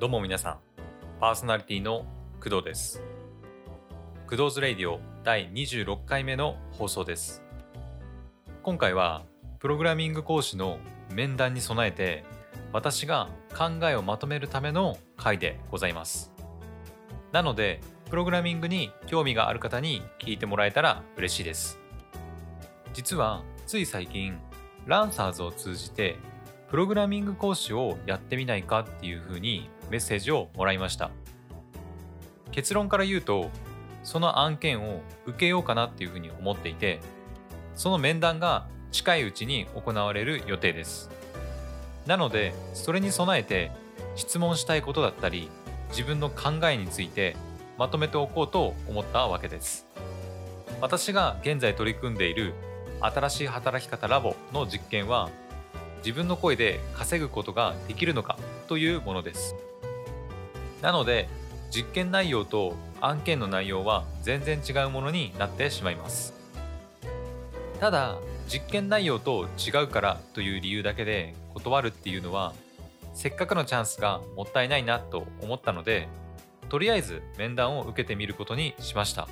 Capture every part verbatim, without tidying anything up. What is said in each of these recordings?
どうも皆さん、パーソナリティの工藤です。工藤ズレイディオだいにじゅうろっかいめの放送です。今回はプログラミング講師の面談に備えて、私が考えをまとめるための回でございます。なので、プログラミングに興味がある方に聞いてもらえたら嬉しいです。実はつい最近、ランサーズを通じてプログラミング講師をやってみないかっていうふうにメッセージをもらいました。結論から言うと、その案件を受けようかなっていうふうに思っていて、その面談が近いうちに行われる予定です。なので、それに備えて質問したいことだったり、自分の考えについてまとめておこうと思ったわけです。私が現在取り組んでいる新しい働き方ラボの実験は、自分の声で稼ぐことができるのかというものです。なので、実験内容と案件の内容は全然違うものになってしまいます。ただ、実験内容と違うからという理由だけで断るっていうのは、せっかくのチャンスがもったいないなと思ったので、とりあえず面談を受けてみることにしました。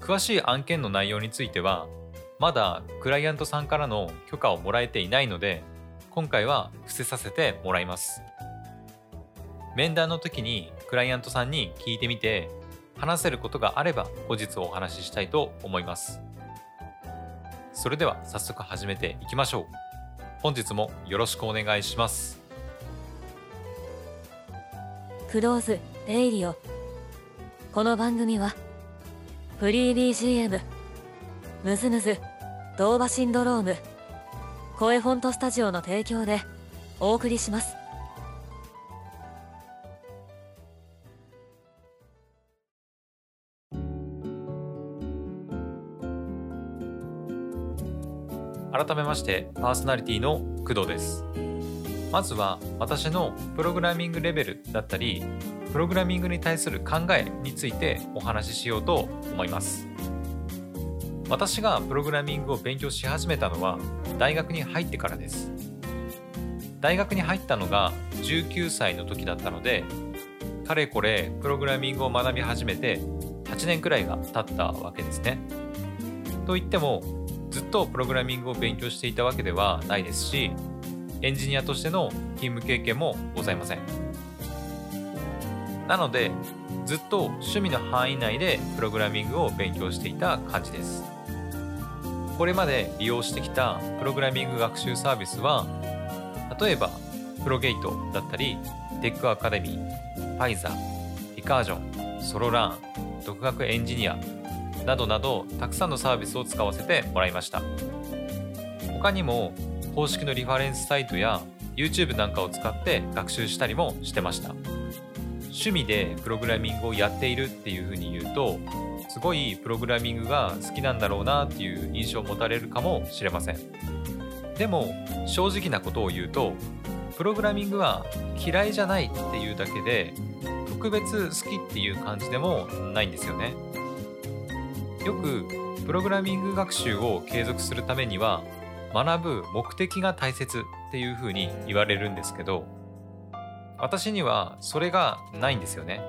詳しい案件の内容については、まだクライアントさんからの許可をもらえていないので、今回は伏せさせてもらいます。面談の時にクライアントさんに聞いてみて、話せることがあれば後日お話ししたいと思います。それでは早速始めていきましょう。本日もよろしくお願いします。工藤ズレイディオ。この番組はフリー ビージーエム、ムズムズドーバシンドローム声フォントスタジオの提供でお送りします。改めまして、パーソナリティの工藤です。まずは私のプログラミングレベルだったり、プログラミングに対する考えについてお話ししようと思います。私がプログラミングを勉強し始めたのは大学に入ってからです。大学に入ったのがじゅうきゅうさいの時だったので、かれこれプログラミングを学び始めてはちねんくらいが経ったわけですね。といっても、ずっとプログラミングを勉強していたわけではないですし、エンジニアとしての勤務経験もございません。なので、ずっと趣味の範囲内でプログラミングを勉強していた感じです。これまで利用してきたプログラミング学習サービスは、例えばプロゲイトだったり、テックアカデミー、パイザー、リカージョン、ソロラーン、独学エンジニアなどなど、たくさんのサービスを使わせてもらいました。他にも公式のリファレンスサイトや YouTube なんかを使って学習したりもしてました。趣味でプログラミングをやっているっていうふうに言うと、すごいプログラミングが好きなんだろうなっていう印象を持たれるかもしれません。でも、正直なことを言うと、プログラミングは嫌いじゃないっていうだけで、特別好きっていう感じでもないんですよね。よくプログラミング学習を継続するためには、学ぶ目的が大切っていうふうに言われるんですけど、私にはそれがないんですよね。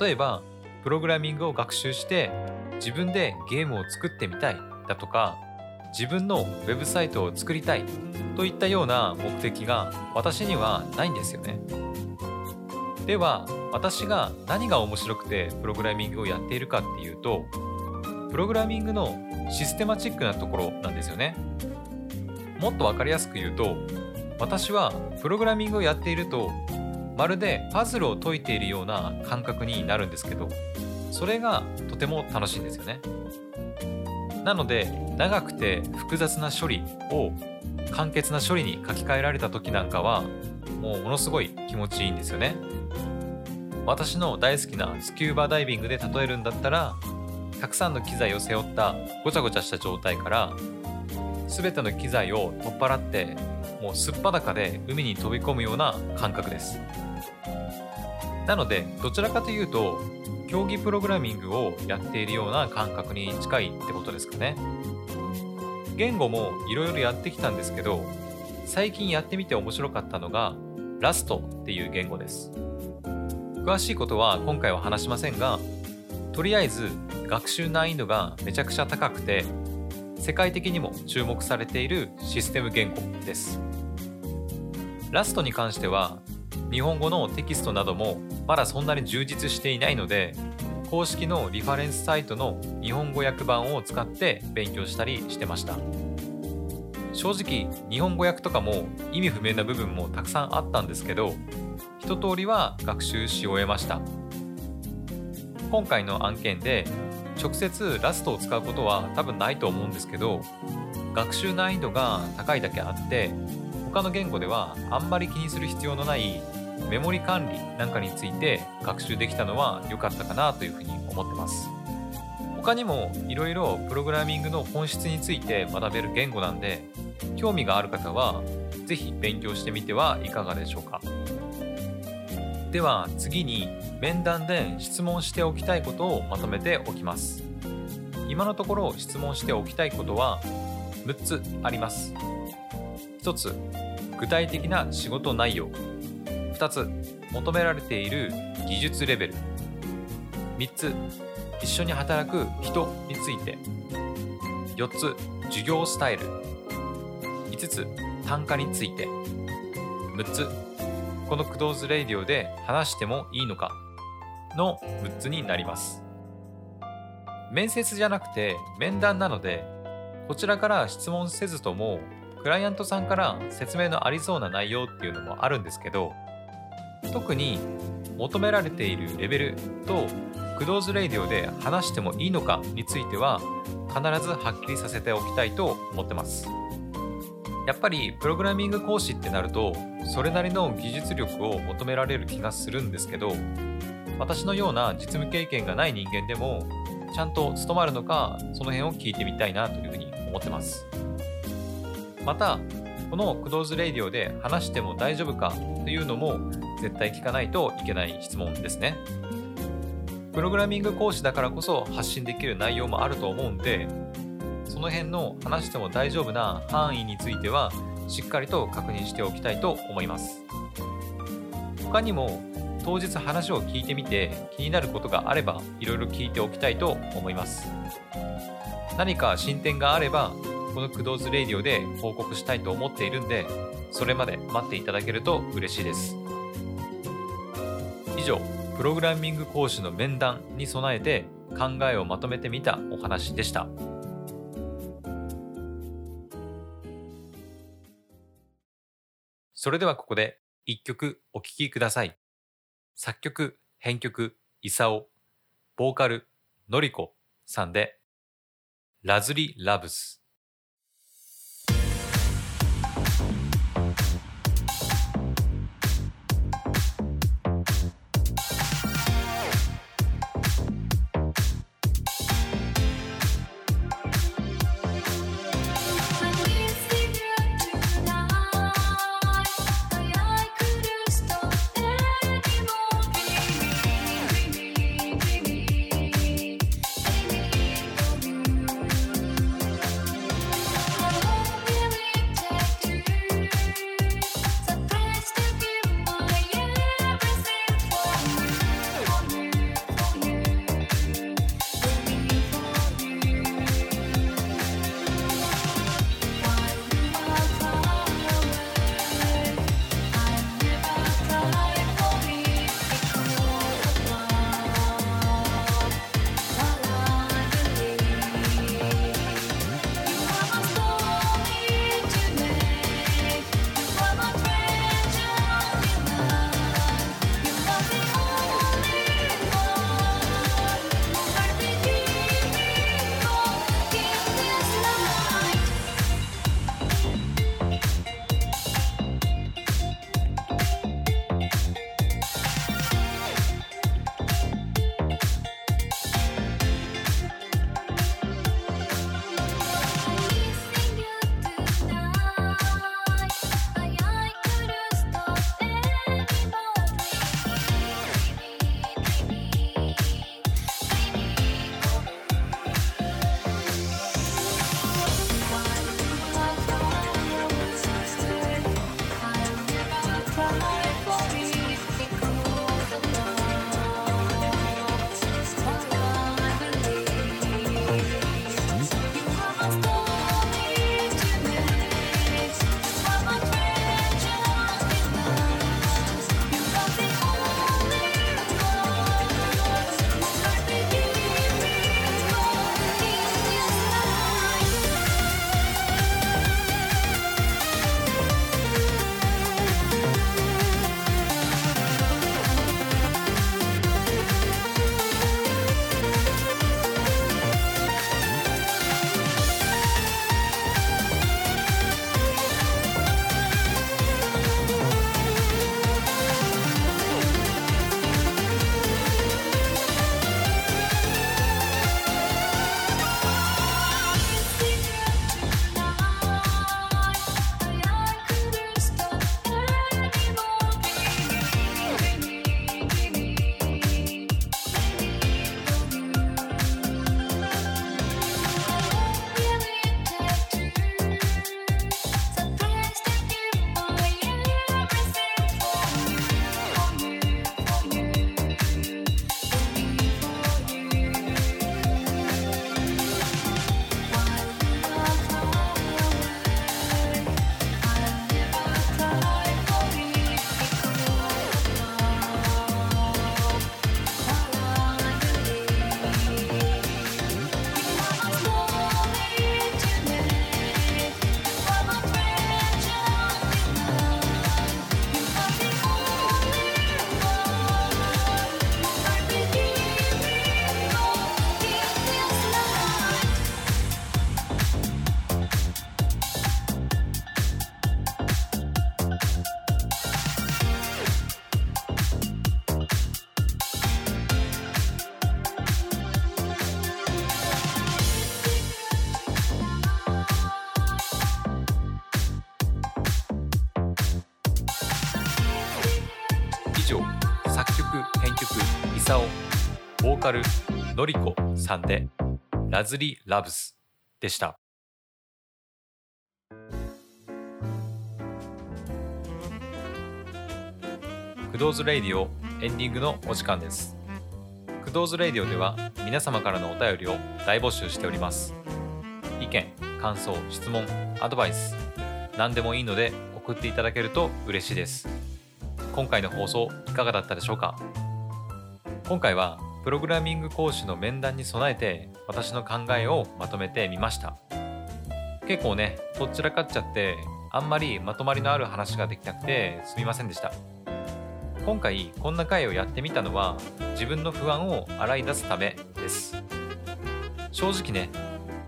例えば、プログラミングを学習して自分でゲームを作ってみたいだとか、自分のウェブサイトを作りたいといったような目的が私にはないんですよね。では、私が何が面白くてプログラミングをやっているかっていうと、プログラミングのシステマチックなところなんですよね。もっとわかりやすく言うと、私はプログラミングをやっていると、まるでパズルを解いているような感覚になるんですけど、それがとても楽しいんですよね。なので、長くて複雑な処理を簡潔な処理に書き換えられた時なんかは、もうものすごい気持ちいいんですよね。私の大好きなスキューバダイビングで例えるんだったら、たくさんの機材を背負ったごちゃごちゃした状態から、全ての機材を取っ払って、もうすっぱだかで海に飛び込むような感覚です。なので、どちらかというと競技プログラミングをやっているような感覚に近いってことですかね。言語もいろいろやってきたんですけど、最近やってみて面白かったのがラストっていう言語です。詳しいことは今回は話しませんが、とりあえず学習難易度がめちゃくちゃ高くて世界的にも注目されているシステム言語です。ラストに関しては日本語のテキストなどもまだそんなに充実していないので、公式のリファレンスサイトの日本語訳版を使って勉強したりしてました。正直日本語訳とかも意味不明な部分もたくさんあったんですけど、一通りは学習し終えました。今回の案件で直接ラストを使うことは多分ないと思うんですけど、学習難易度が高いだけあって他の言語ではあんまり気にする必要のないメモリ管理なんかについて学習できたのは良かったかなというふうに思ってます。他にもいろいろプログラミングの本質について学べる言語なんで、興味がある方はぜひ勉強してみてはいかがでしょうか。では次に面談で質問しておきたいことをまとめておきます。今のところ質問しておきたいことはむっつあります。ひとつ、具体的な仕事内容。ふたつ、求められている技術レベル。みっつ、一緒に働く人について。よっつ、授業スタイル。いつつ、単価について。むっつ、このクドーズレイディオで話してもいいのかのむっつになります。面接じゃなくて面談なので、こちらから質問せずともクライアントさんから説明のありそうな内容っていうのもあるんですけど、特に求められているレベルとクドーズレイディオで話してもいいのかについては必ずはっきりさせておきたいと思ってます。やっぱりプログラミング講師ってなるとそれなりの技術力を求められる気がするんですけど、私のような実務経験がない人間でもちゃんと務まるのか、その辺を聞いてみたいなというふうに思ってます。またこのクドーズレイディオで話しても大丈夫かというのも絶対聞かないといけない質問ですね。プログラミング講師だからこそ発信できる内容もあると思うんで、その辺の話しても大丈夫な範囲についてはしっかりと確認しておきたいと思います。他にも当日話を聞いてみて気になることがあればいろいろ聞いておきたいと思います。何か進展があればこのクドーズレイディオで報告したいと思っているんで、それまで待っていただけると嬉しいです。以上、プログラミング講師の面談に備えて考えをまとめてみたお話でした。それではここでいっきょくお聴きください。作曲・編曲・イサオ、ボーカル・のりこさんでラズリ・ラブス。上、作曲・編曲・イサオ、ボーカル・ノリコさんでラズリ・ラブスでした。クドーズレイディオエンディングのお時間です。クドーズレイディオでは皆様からのお便りを大募集しております。意見、感想、質問、アドバイス、何でもいいので送っていただけると嬉しいです。今回の放送いかがだったでしょうか。今回はプログラミング講師の面談に備えて私の考えをまとめてみました。結構ね、どちらかっちゃってあんまりまとまりのある話ができなくてすみませんでした。今回こんな回をやってみたのは自分の不安を洗い出すためです。正直ね、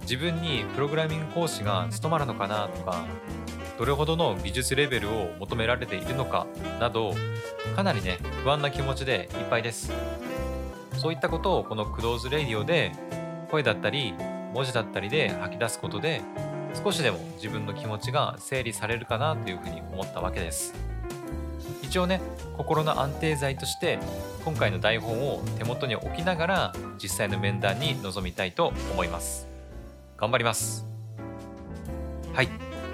自分にプログラミング講師が務まるのかなとか、どれほどの技術レベルを求められているのかなど、かなりね不安な気持ちでいっぱいです。そういったことをこのクドーズレイディオで声だったり文字だったりで吐き出すことで、少しでも自分の気持ちが整理されるかなというふうに思ったわけです。一応ね、心の安定剤として今回の台本を手元に置きながら実際の面談に臨みたいと思います。頑張ります。はい、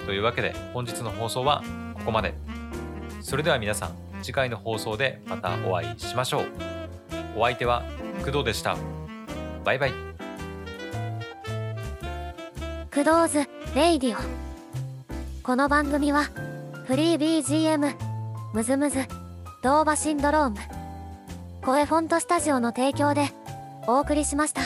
というわけで本日の放送はここまで。それでは皆さん、次回の放送でまたお会いしましょう。お相手は工藤でした。バイバイ。クドーズレイディオ。この番組はフリー ビージーエム、ムズムズ、ドーバシンドローム、声フォントスタジオの提供でお送りしました。